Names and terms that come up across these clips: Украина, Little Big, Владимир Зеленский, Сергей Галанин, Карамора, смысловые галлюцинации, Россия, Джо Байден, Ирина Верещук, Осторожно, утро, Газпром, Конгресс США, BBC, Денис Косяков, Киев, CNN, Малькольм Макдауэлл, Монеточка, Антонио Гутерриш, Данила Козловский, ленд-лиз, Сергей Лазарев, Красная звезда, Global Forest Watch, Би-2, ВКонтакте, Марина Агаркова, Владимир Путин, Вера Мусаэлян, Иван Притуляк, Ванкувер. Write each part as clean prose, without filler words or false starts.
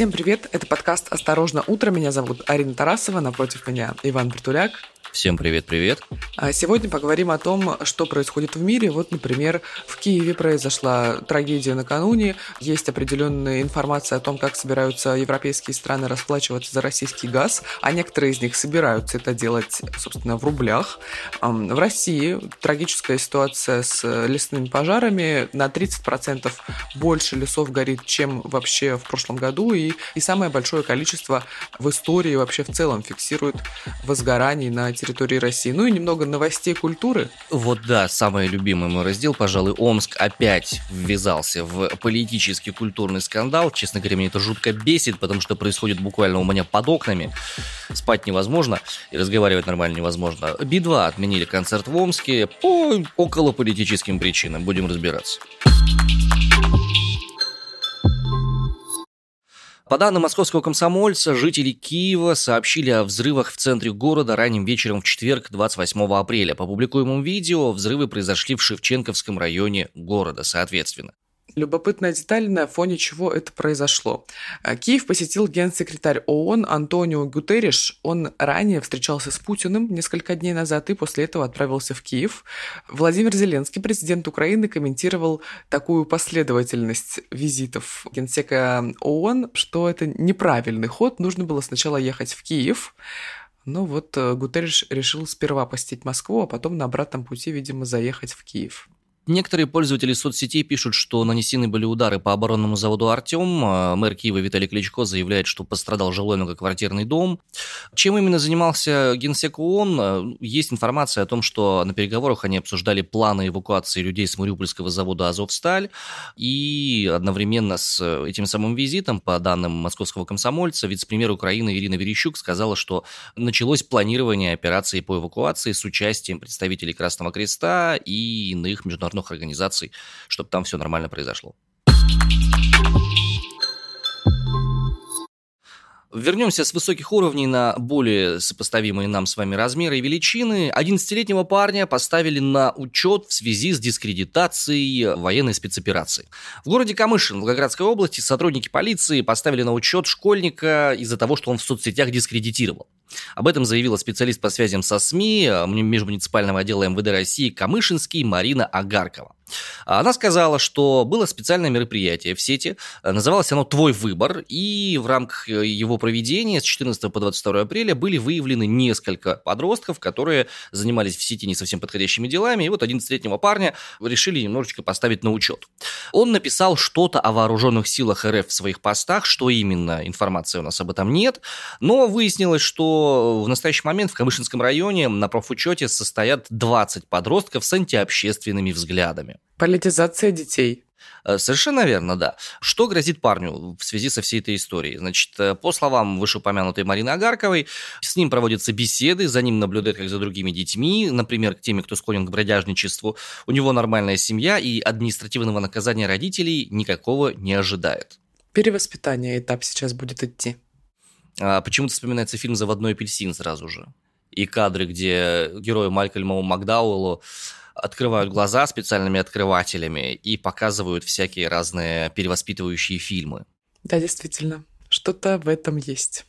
Всем привет, это подкаст «Осторожно, утро». Меня зовут Арина Тарасова, напротив меня Иван Притуляк. Всем привет-привет. Сегодня поговорим о том, что происходит в мире. Вот, например, в Киеве произошла трагедия накануне. Есть определенная информация о том, как собираются европейские страны расплачиваться за российский газ, а некоторые из них собираются это делать, собственно, в рублях. В России трагическая ситуация с лесными пожарами. На 30% больше лесов горит, чем вообще в прошлом году. И самое большое количество в истории вообще в целом фиксирует возгораний на территории России. Ну и немного новостей культуры. Вот да, самый любимый мой раздел, пожалуй, Омск опять ввязался в политический культурный скандал. Честно говоря, меня это жутко бесит, потому что происходит буквально у меня под окнами. Спать невозможно и разговаривать нормально невозможно. Би-2 отменили концерт в Омске по околополитическим причинам. Будем разбираться. По данным московского комсомольца, жители Киева сообщили о взрывах в центре города ранним вечером в четверг, 28 апреля. По публикуемому видео взрывы произошли в Шевченковском районе города, соответственно. Любопытная деталь, на фоне чего это произошло. Киев посетил генсекретарь ООН Антонио Гутерриш. Он ранее встречался с Путиным несколько дней назад и после этого отправился в Киев. Владимир Зеленский, президент Украины, комментировал такую последовательность визитов генсека ООН, что это неправильный ход, нужно было сначала ехать в Киев. Но вот Гутерриш решил сперва посетить Москву, а потом на обратном пути, видимо, заехать в Киев. Некоторые пользователи соцсетей пишут, что нанесены были удары по оборонному заводу «Артем». Мэр Киева Виталий Кличко заявляет, что пострадал жилой многоквартирный дом. Чем именно занимался генсек ООН? Есть информация о том, что на переговорах они обсуждали планы эвакуации людей с мариупольского завода «Азовсталь». И одновременно с этим самым визитом, по данным московского комсомольца, вице-премьер Украины Ирина Верещук сказала, что началось планирование операции по эвакуации с участием представителей Красного Креста и иных международных организаций, чтобы там все нормально произошло. Вернемся с высоких уровней на более сопоставимые нам с вами размеры и величины. 11-летнего парня поставили на учет в связи с дискредитацией военной спецоперации. В городе Камышин, Волгоградской области, сотрудники полиции поставили на учет школьника из-за того, что он в соцсетях дискредитировал. Об этом заявила специалист по связям со СМИ межмуниципального отдела МВД России Камышинский Марина Агаркова. Она сказала, что было специальное мероприятие в сети, называлось оно «Твой выбор», и в рамках его проведения с 14 по 22 апреля были выявлены несколько подростков, которые занимались в сети не совсем подходящими делами, и вот 11-летнего парня решили немножечко поставить на учет. Он написал что-то о вооруженных силах РФ в своих постах, что именно, информации у нас об этом нет, но выяснилось, что в настоящий момент в Камышинском районе на профучете состоят 20 подростков с антиобщественными взглядами. Политизация детей. Совершенно верно, да. Что грозит парню в связи со всей этой историей? Значит, по словам вышеупомянутой Марины Агарковой, с ним проводятся беседы, за ним наблюдают как за другими детьми, например, к теми, кто склонен к бродяжничеству. У него нормальная семья, и административного наказания родителей никакого не ожидает. Перевоспитание этап сейчас будет идти. Почему-то вспоминается фильм «Заводной апельсин» сразу же. И кадры, где герою Малькольму Макдауэллу открывают глаза специальными открывателями и показывают всякие разные перевоспитывающие фильмы. Да, действительно, что-то в этом есть.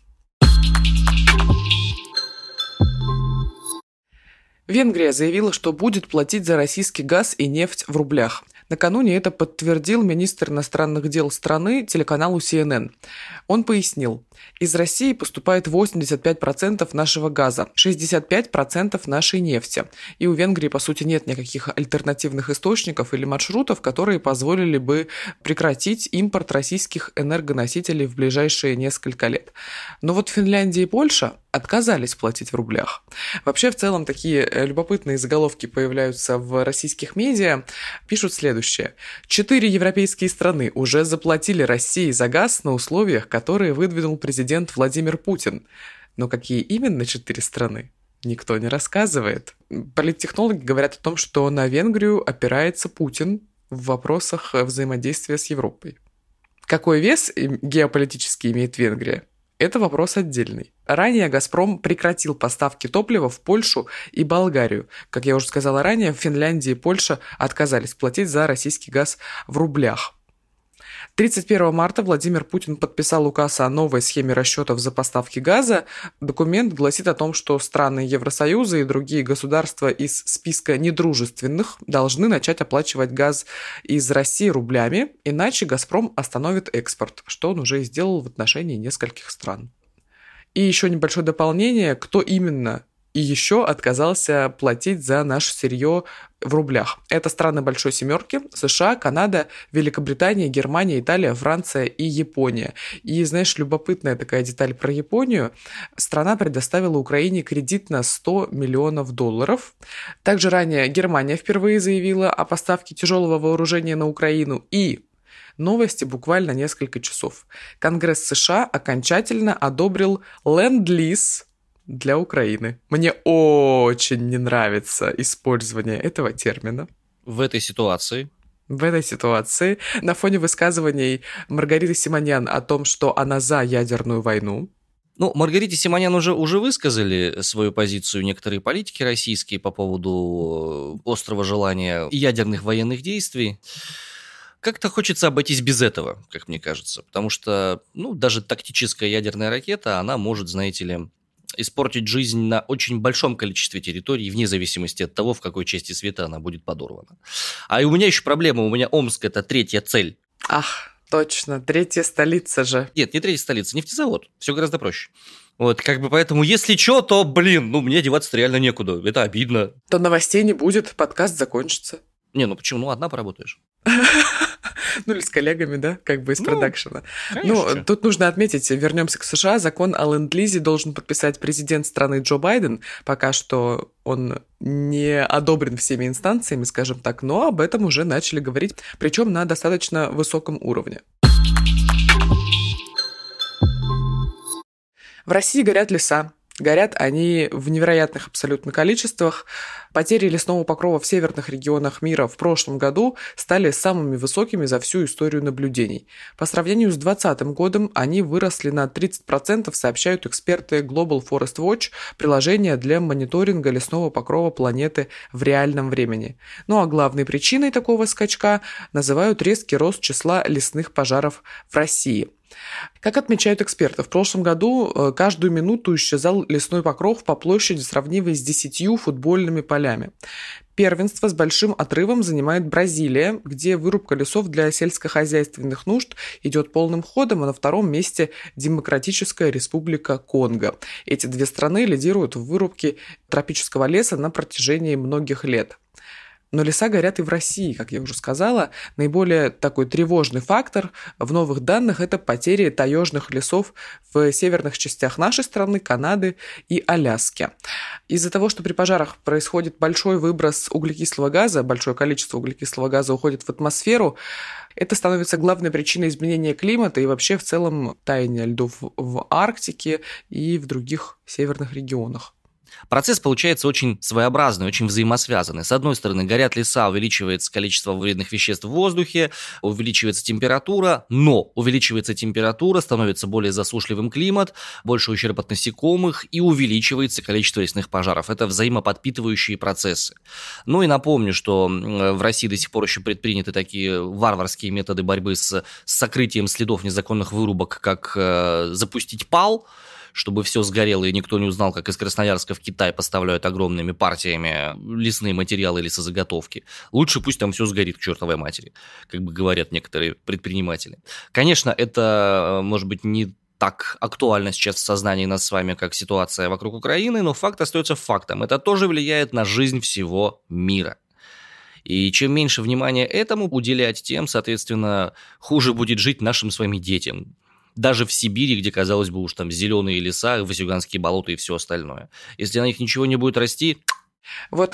Венгрия заявила, что будет платить за российский газ и нефть в рублях. Накануне это подтвердил министр иностранных дел страны телеканалу CNN. Он пояснил, из России поступает 85% нашего газа, 65% нашей нефти. И у Венгрии, по сути, нет никаких альтернативных источников или маршрутов, которые позволили бы прекратить импорт российских энергоносителей в ближайшие несколько лет. Но вот Финляндия и Польша отказались платить в рублях. Вообще, в целом, такие любопытные заголовки появляются в российских медиа. Пишут следующее. 4 европейские страны уже заплатили России за газ на условиях, которые выдвинул президент Владимир Путин. Но какие именно 4 страны? Никто не рассказывает. Политтехнологи говорят о том, что на Венгрию опирается Путин в вопросах взаимодействия с Европой. Какой вес геополитически имеет Венгрия? Это вопрос отдельный. Ранее «Газпром» прекратил поставки топлива в Польшу и Болгарию. Как я уже сказала ранее, Финляндия и Польша отказались платить за российский газ в рублях. 31 марта Владимир Путин подписал указ о новой схеме расчетов за поставки газа. Документ гласит о том, что страны Евросоюза и другие государства из списка недружественных должны начать оплачивать газ из России рублями, иначе «Газпром» остановит экспорт, что он уже и сделал в отношении нескольких стран. И еще небольшое дополнение, кто именно и еще отказался платить за наше сырье в рублях. Это страны Большой Семерки: США, Канада, Великобритания, Германия, Италия, Франция и Япония. И, знаешь, любопытная такая деталь про Японию. Страна предоставила Украине кредит на $100 миллионов. Также ранее Германия впервые заявила о поставке тяжелого вооружения на Украину. И новости буквально несколько часов. Конгресс США окончательно одобрил ленд-лиз для Украины. Мне очень не нравится использование этого термина. В этой ситуации, на фоне высказываний Маргариты Симоньян о том, что она за ядерную войну. Ну, Маргарите Симоньян уже высказали свою позицию некоторые политики российские по поводу острого желания ядерных военных действий. Как-то хочется обойтись без этого, как мне кажется, потому что, даже тактическая ядерная ракета, она может, знаете ли, испортить жизнь на очень большом количестве территорий, вне зависимости от того, в какой части света она будет подорвана. А и у меня еще проблема, у меня Омск – это третья цель. Ах, точно, третья столица же. Нет, не третья столица, нефтезавод, все гораздо проще. Поэтому, если что, то, мне деваться реально некуда, это обидно. То новостей не будет, подкаст закончится. Не, почему, одна поработаешь. Или с коллегами, да, из продакшена. Конечно. Тут нужно отметить, вернемся к США, закон о ленд-лизе должен подписать президент страны Джо Байден. Пока что он не одобрен всеми инстанциями, скажем так, но об этом уже начали говорить, причем на достаточно высоком уровне. В России горят леса. Горят они в невероятных абсолютно количествах. Потери лесного покрова в северных регионах мира в прошлом году стали самыми высокими за всю историю наблюдений. По сравнению с 2020 годом они выросли на 30%, сообщают эксперты Global Forest Watch, приложение для мониторинга лесного покрова планеты в реальном времени. А главной причиной такого скачка называют резкий рост числа лесных пожаров в России. Как отмечают эксперты, в прошлом году каждую минуту исчезал лесной покров по площади, сравнимой с 10 футбольными полями. Первенство с большим отрывом занимает Бразилия, где вырубка лесов для сельскохозяйственных нужд идет полным ходом, а на втором месте Демократическая Республика Конго. Эти две страны лидируют в вырубке тропического леса на протяжении многих лет. Но леса горят и в России, как я уже сказала. Наиболее такой тревожный фактор в новых данных – это потери таежных лесов в северных частях нашей страны, Канады и Аляски. Из-за того, что при пожарах происходит большой выброс углекислого газа, большое количество углекислого газа уходит в атмосферу, это становится главной причиной изменения климата и вообще в целом таяния льдов в Арктике и в других северных регионах. Процесс получается очень своеобразный, очень взаимосвязанный. С одной стороны, горят леса, увеличивается количество вредных веществ в воздухе, увеличивается температура, но увеличивается температура, становится более засушливым климат, больше ущерб от насекомых и увеличивается количество лесных пожаров. Это взаимоподпитывающие процессы. И напомню, что в России до сих пор еще предприняты такие варварские методы борьбы с сокрытием следов незаконных вырубок, как запустить пал, чтобы все сгорело и никто не узнал, как из Красноярска в Китай поставляют огромными партиями лесные материалы или лесозаготовки. Лучше пусть там все сгорит к чертовой матери, как бы говорят некоторые предприниматели. Конечно, это, может быть, не так актуально сейчас в сознании нас с вами, как ситуация вокруг Украины, но факт остается фактом. Это тоже влияет на жизнь всего мира. И чем меньше внимания этому уделять, тем, соответственно, хуже будет жить нашим с вами детям. Даже в Сибири, где, казалось бы, уж там зеленые леса, васюганские болота и все остальное. Если на них ничего не будет расти...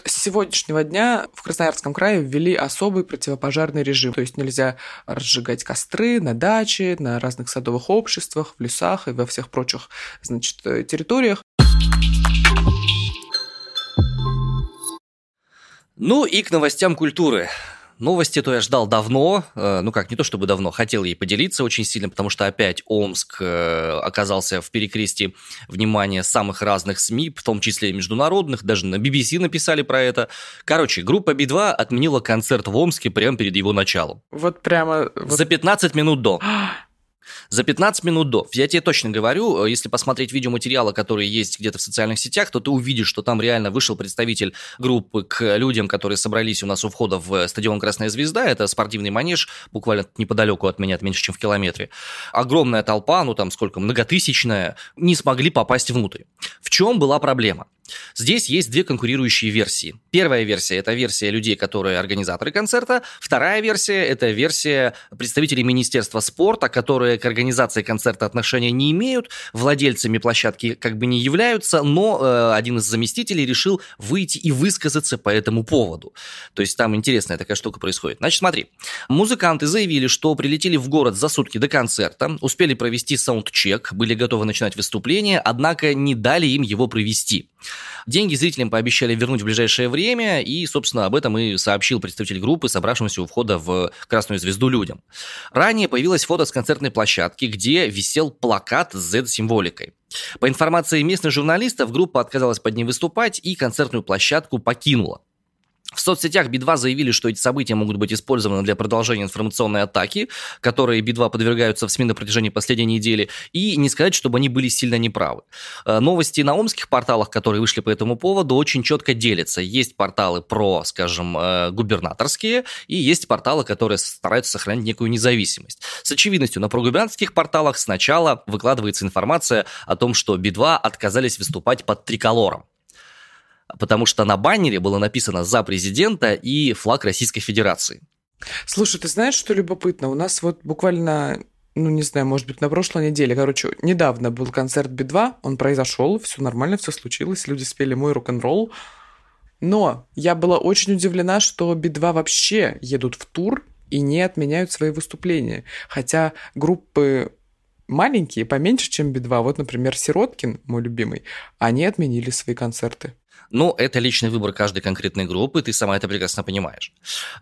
С сегодняшнего дня в Красноярском крае ввели особый противопожарный режим. То есть нельзя разжигать костры на даче, на разных садовых обществах, в лесах и во всех прочих, территориях. И к новостям культуры. Новости то я ждал давно, ну как, не то чтобы давно, хотел ей поделиться очень сильно, потому что опять Омск оказался в перекрестии внимания самых разных СМИ, в том числе и международных, даже на BBC написали про это. Короче, группа Би-2 отменила концерт в Омске прямо перед его началом. Вот прямо... Вот... За 15 минут до. За 15 минут до. Я тебе точно говорю, если посмотреть видеоматериалы, которые есть где-то в социальных сетях, то ты увидишь, что там реально вышел представитель группы к людям, которые собрались у нас у входа в стадион «Красная звезда». Это спортивный манеж, буквально неподалеку от меня, меньше, чем в километре. Огромная толпа, ну там сколько, многотысячная, не смогли попасть внутрь. В чем была проблема? Здесь есть две конкурирующие версии. Первая версия – это версия людей, которые организаторы концерта. Вторая версия – это версия представителей Министерства спорта, которые к организации концерта отношения не имеют, владельцами площадки как бы не являются, но один из заместителей решил выйти и высказаться по этому поводу. То есть там интересная такая штука происходит. Значит, смотри. Музыканты заявили, что прилетели в город за сутки до концерта, успели провести саундчек, были готовы начинать выступление, однако не дали им его провести. Деньги зрителям пообещали вернуть в ближайшее время, и, собственно, об этом и сообщил представитель группы, собравшимся у входа в «Красную звезду» людям. Ранее появилось фото с концертной площадки, где висел плакат с Z-символикой. По информации местных журналистов, группа отказалась под ним выступать и концертную площадку покинула. В соцсетях Би-2 заявили, что эти события могут быть использованы для продолжения информационной атаки, которой Би-2 подвергаются в СМИ на протяжении последней недели, и не сказать, чтобы они были сильно неправы. Новости на омских порталах, которые вышли по этому поводу, очень четко делятся. Есть порталы про, скажем, губернаторские, и есть порталы, которые стараются сохранить некую независимость. С очевидностью, на прогубернаторских порталах сначала выкладывается информация о том, что Би-2 отказались выступать под триколором. Потому что на баннере было написано «За президента» и флаг Российской Федерации. Слушай, ты знаешь, что любопытно? У нас вот буквально, ну не знаю, может быть, на прошлой неделе, короче, недавно был концерт Би-2, он произошел, все нормально, все случилось, люди спели «Мой рок-н-ролл». Но я была очень удивлена, что Би-2 вообще едут в тур и не отменяют свои выступления. Хотя группы... маленькие, поменьше, чем Би-2. Вот, например, Сироткин, мой любимый, они отменили свои концерты. Ну, это личный выбор каждой конкретной группы, ты сама это прекрасно понимаешь.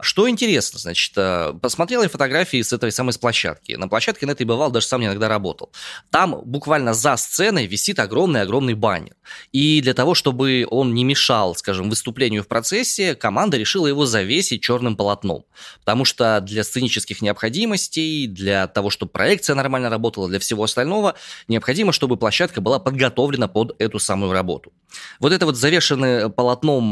Что интересно, значит, посмотрела я фотографии с этой самой площадки. На площадке на этой бывал, даже сам иногда работал. Там буквально за сценой висит огромный-огромный баннер. И для того, чтобы он не мешал, скажем, выступлению в процессе, команда решила его завесить черным полотном. Потому что для сценических необходимостей, для того, чтобы проекция нормально работала, для всего остального, необходимо, чтобы площадка была подготовлена под эту самую работу. Вот это вот завешенный полотном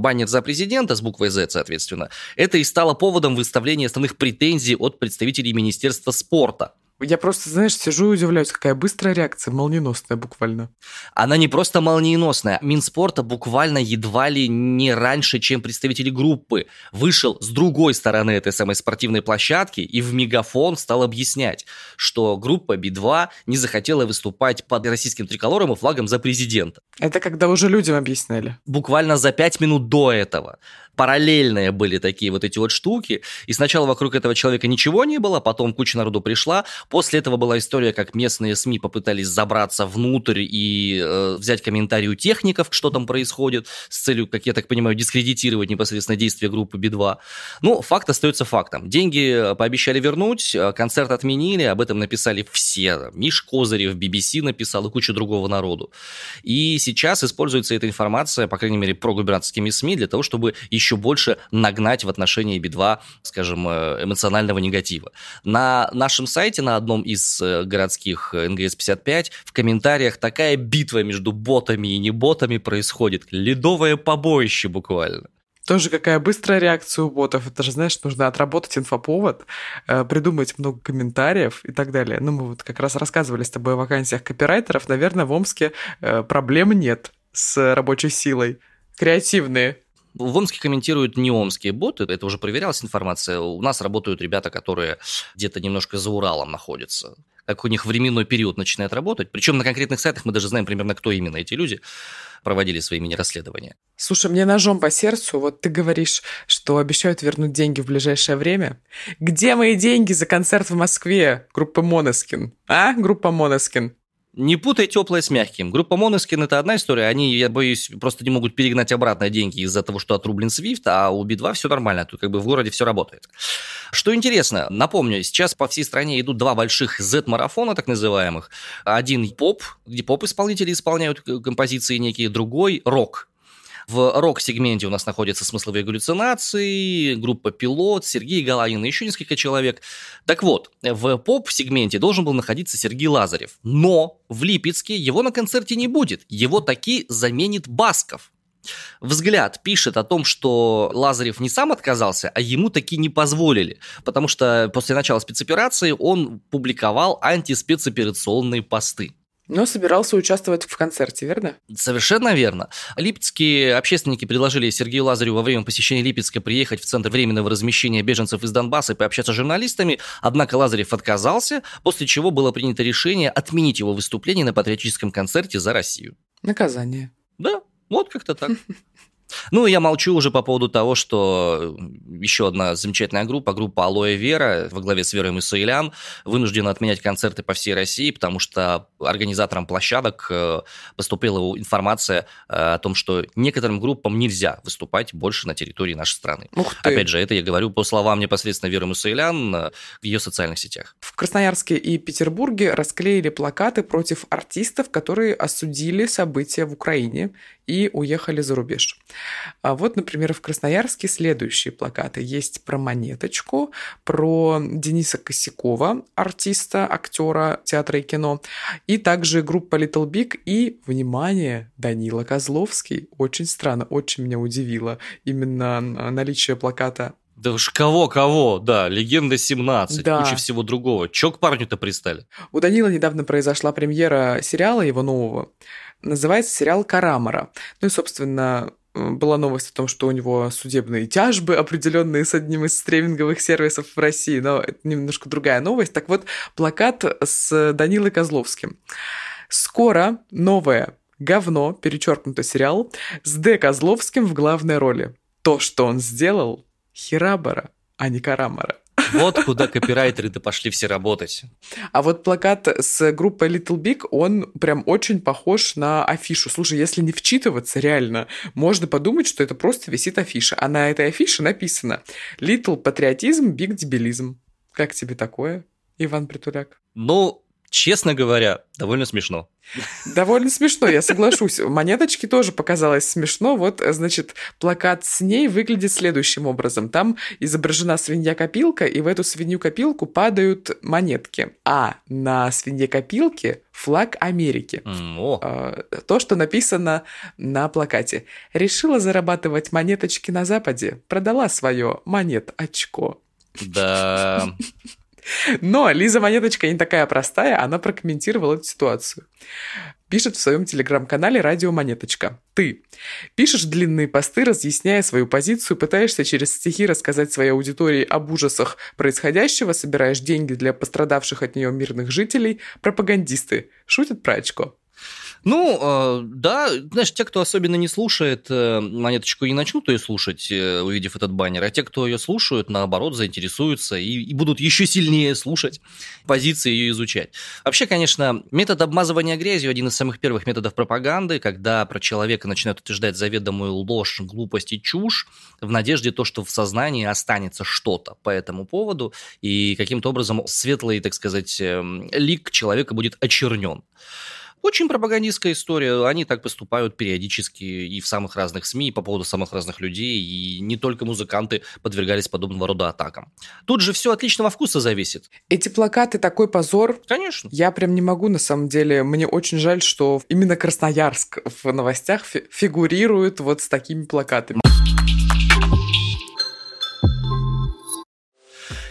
баннер «За президента» с буквой Z, соответственно, это и стало поводом выставления основных претензий от представителей Министерства спорта. Я просто, знаешь, сижу и удивляюсь, какая быстрая реакция, молниеносная буквально. Она не просто молниеносная. Минспорта буквально едва ли не раньше, чем представители группы, вышел с другой стороны этой самой спортивной площадки и в мегафон стал объяснять, что группа Би-2 не захотела выступать под российским триколором и флагом «За президента». Это когда уже людям объясняли. Буквально за 5 минут до этого. Параллельные были такие вот эти вот штуки. И сначала вокруг этого человека ничего не было, потом куча народу пришла. После этого была история, как местные СМИ попытались забраться внутрь и взять комментарий у техников, что там происходит, с целью, как я так понимаю, дискредитировать непосредственно действия группы Би-2. Ну, факт остается фактом. Деньги пообещали вернуть, концерт отменили, об этом написали все. Миша Козырев, BBC написал и куча другого народу. И сейчас используется эта информация, по крайней мере, прогубернаторскими СМИ, для того, чтобы еще больше нагнать в отношении Би-2, скажем, эмоционального негатива. На нашем сайте, на одном из городских НГС-55, в комментариях такая битва между ботами и не ботами происходит. Ледовое побоище буквально. Тоже какая быстрая реакция у ботов. Это же, знаешь, нужно отработать инфоповод, придумать много комментариев и так далее. Ну, мы вот как раз рассказывали с тобой о вакансиях копирайтеров. Наверное, в Омске проблем нет с рабочей силой. Креативные. В Омске комментируют не омские боты, это уже проверялась информация. У нас работают ребята, которые где-то немножко за Уралом находятся. Как у них временной период начинает работать. Причем на конкретных сайтах мы даже знаем примерно, кто именно эти люди проводили свои мини-расследования. Слушай, мне ножом по сердцу. Вот ты говоришь, что обещают вернуть деньги в ближайшее время. Где мои деньги за концерт в Москве группы Монескин? А, группа Монескин? Не путай теплое с мягким. Группа Монескин – это одна история. Они, я боюсь, просто не могут перегнать обратно деньги из-за того, что отрублен свифт, а у Би-2 все нормально. Тут как бы в городе все работает. Что интересно, напомню, сейчас по всей стране идут два больших Z-марафона, так называемых. Один поп, где поп-исполнители исполняют композиции некие, другой – рок. В рок-сегменте у нас находятся смысловые галлюцинации, группа «Пилот», Сергей Галанин и еще несколько человек. Так вот, в поп-сегменте должен был находиться Сергей Лазарев. Но в Липецке его на концерте не будет. Его таки заменит Басков. «Взгляд» пишет о том, что Лазарев не сам отказался, а ему таки не позволили, потому что после начала спецоперации он публиковал антиспецоперационные посты. Но собирался участвовать в концерте, верно? Совершенно верно. Липецкие общественники предложили Сергею Лазареву во время посещения Липецка приехать в Центр временного размещения беженцев из Донбасса и пообщаться с журналистами, однако Лазарев отказался, после чего было принято решение отменить его выступление на патриотическом концерте за Россию. Наказание. Да, вот как-то так. Ну, я молчу уже по поводу того, что еще одна замечательная группа «Алоэ Вера» во главе с Верой Мусаэлян вынуждена отменять концерты по всей России, потому что организаторам площадок поступила информация о том, что некоторым группам нельзя выступать больше на территории нашей страны. Опять же, это я говорю по словам непосредственно Веры Мусаэлян в ее социальных сетях. В Красноярске и Петербурге расклеили плакаты против артистов, которые осудили события в Украине и уехали за рубеж. А вот, например, в Красноярске следующие плакаты. Есть про Монеточку, про Дениса Косякова, артиста, актера театра и кино, и также группа Little Big и, внимание, Данила Козловский. Очень странно, очень меня удивило именно наличие плаката. Да уж кого-кого, да, легенда 17, да. Куча всего другого. Чё к парню-то пристали? У Данила недавно произошла премьера сериала его нового. Называется сериал «Карамора». Ну и, собственно... Была новость о том, что у него судебные тяжбы, определенные с одним из стриминговых сервисов в России, но это немножко другая новость. Так вот, плакат с Данилой Козловским. «Скоро новое говно», перечеркнуто сериал, с Д. Козловским в главной роли. То, что он сделал, херабара, а не карамара. Вот куда копирайтеры-то пошли все работать. А вот плакат с группой Little Big, он прям очень похож на афишу. Слушай, если не вчитываться, реально, можно подумать, что это просто висит афиша. А на этой афише написано «Little патриотизм, big дебилизм». Как тебе такое, Иван Притуляк? Ну, честно говоря, довольно смешно. Довольно смешно, я соглашусь. Монеточке тоже показалось смешно. Вот, значит, плакат с ней выглядит следующим образом. Там изображена свинья-копилка, и в эту свинью-копилку падают монетки. А на свинье-копилке флаг Америки. То, что написано на плакате. «Решила зарабатывать монеточки на Западе, продала свое монет-очко». Да... Но Лиза Монеточка не такая простая, она прокомментировала эту ситуацию. Пишет в своем телеграм-канале «Радио Монеточка». Ты пишешь длинные посты, разъясняя свою позицию, пытаешься через стихи рассказать своей аудитории об ужасах происходящего, собираешь деньги для пострадавших от нее мирных жителей, пропагандисты шутят про очко. Ну, да, знаешь, те, кто особенно не слушает «Монеточку», не начнут ее слушать, увидев этот баннер, а те, кто ее слушают, наоборот, заинтересуются и будут еще сильнее слушать позиции ее изучать. Вообще, конечно, метод обмазывания грязью – один из самых первых методов пропаганды, когда про человека начинают утверждать заведомую ложь, глупость и чушь в надежде то, что в сознании останется что-то по этому поводу, и каким-то образом светлый, так сказать, лик человека будет очернен. Очень пропагандистская история, они так поступают периодически и в самых разных СМИ, и по поводу самых разных людей, и не только музыканты подвергались подобного рода атакам. Тут же все от личного вкуса зависит. Эти плакаты такой позор. Конечно. Я прям не могу, на самом деле, мне очень жаль, что именно Красноярск в новостях фигурирует вот с такими плакатами.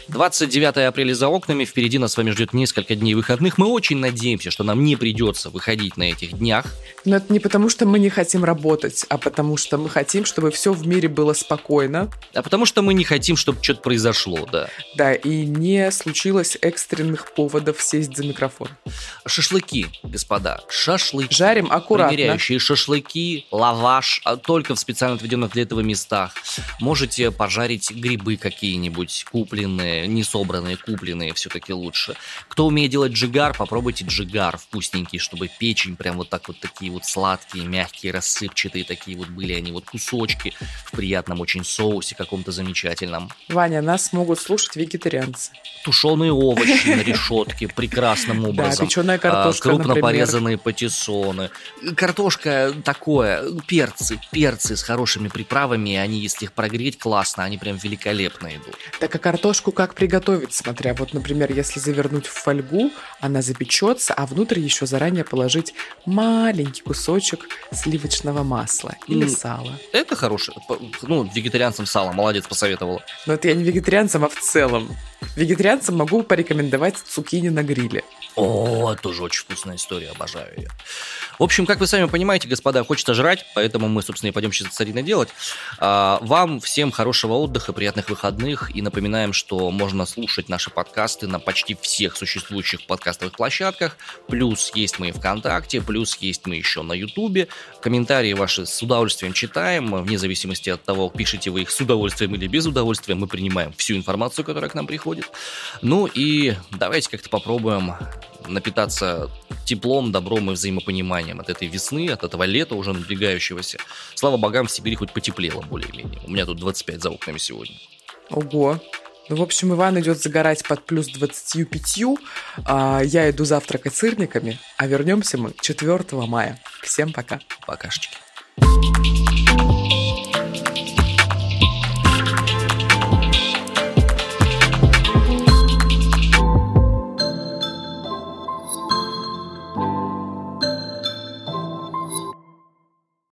29 апреля за окнами, впереди нас с вами ждет несколько дней выходных. Мы очень надеемся, что нам не придется выходить на этих днях. Но это не потому, что мы не хотим работать, а потому что мы хотим, чтобы все в мире было спокойно. А потому что мы не хотим, чтобы что-то произошло, да. Да, и не случилось экстренных поводов сесть за микрофон. Шашлыки, господа, шашлыки. Жарим аккуратно. Проверяющие шашлыки, лаваш, только в специально отведенных для этого местах. Можете пожарить грибы какие-нибудь купленные. собранные, не собранные, купленные все-таки лучше. Кто умеет делать джигар, попробуйте джигар вкусненький, чтобы печень прям вот так вот, такие вот сладкие, мягкие, рассыпчатые такие вот были они, вот кусочки в приятном очень соусе каком-то замечательном. Ваня, нас могут слушать вегетарианцы. Тушеные овощи на решетке прекрасным образом. Да, печеная картошка, крупно порезанные патиссоны. Картошка такое, перцы с хорошими приправами, они, если их прогреть классно, они прям великолепно идут. Так, а картошку как приготовить, смотря, вот, например, если завернуть в фольгу, она запечется, а внутрь еще заранее положить маленький кусочек сливочного масла или сала. Это хорошее, ну, вегетарианцам сало, молодец, посоветовала. Но это я не вегетарианцам, а в целом. Вегетарианцам могу порекомендовать цукини на гриле. О, тоже очень вкусная история, обожаю ее. В общем, как вы сами понимаете, господа, хочется жрать, поэтому мы, собственно, и пойдем сейчас с Ариной делать. Вам всем хорошего отдыха, приятных выходных. И напоминаем, что можно слушать наши подкасты на почти всех существующих подкастовых площадках. Плюс есть мы и ВКонтакте, плюс есть мы еще на Ютубе. Комментарии ваши с удовольствием читаем. Вне зависимости от того, пишете вы их с удовольствием или без удовольствия, мы принимаем всю информацию, которая к нам приходит. Ну и давайте как-то попробуем напитаться теплом, добром и взаимопониманием от этой весны, от этого лета уже надвигающегося. Слава богам, в Сибири хоть потеплело более-менее. У меня тут 25 за окнами сегодня. Ого. Ну, в общем, Иван идет загорать под плюс 25, а я иду завтракать сырниками, а вернемся мы 4 мая. Всем пока. Покашечки.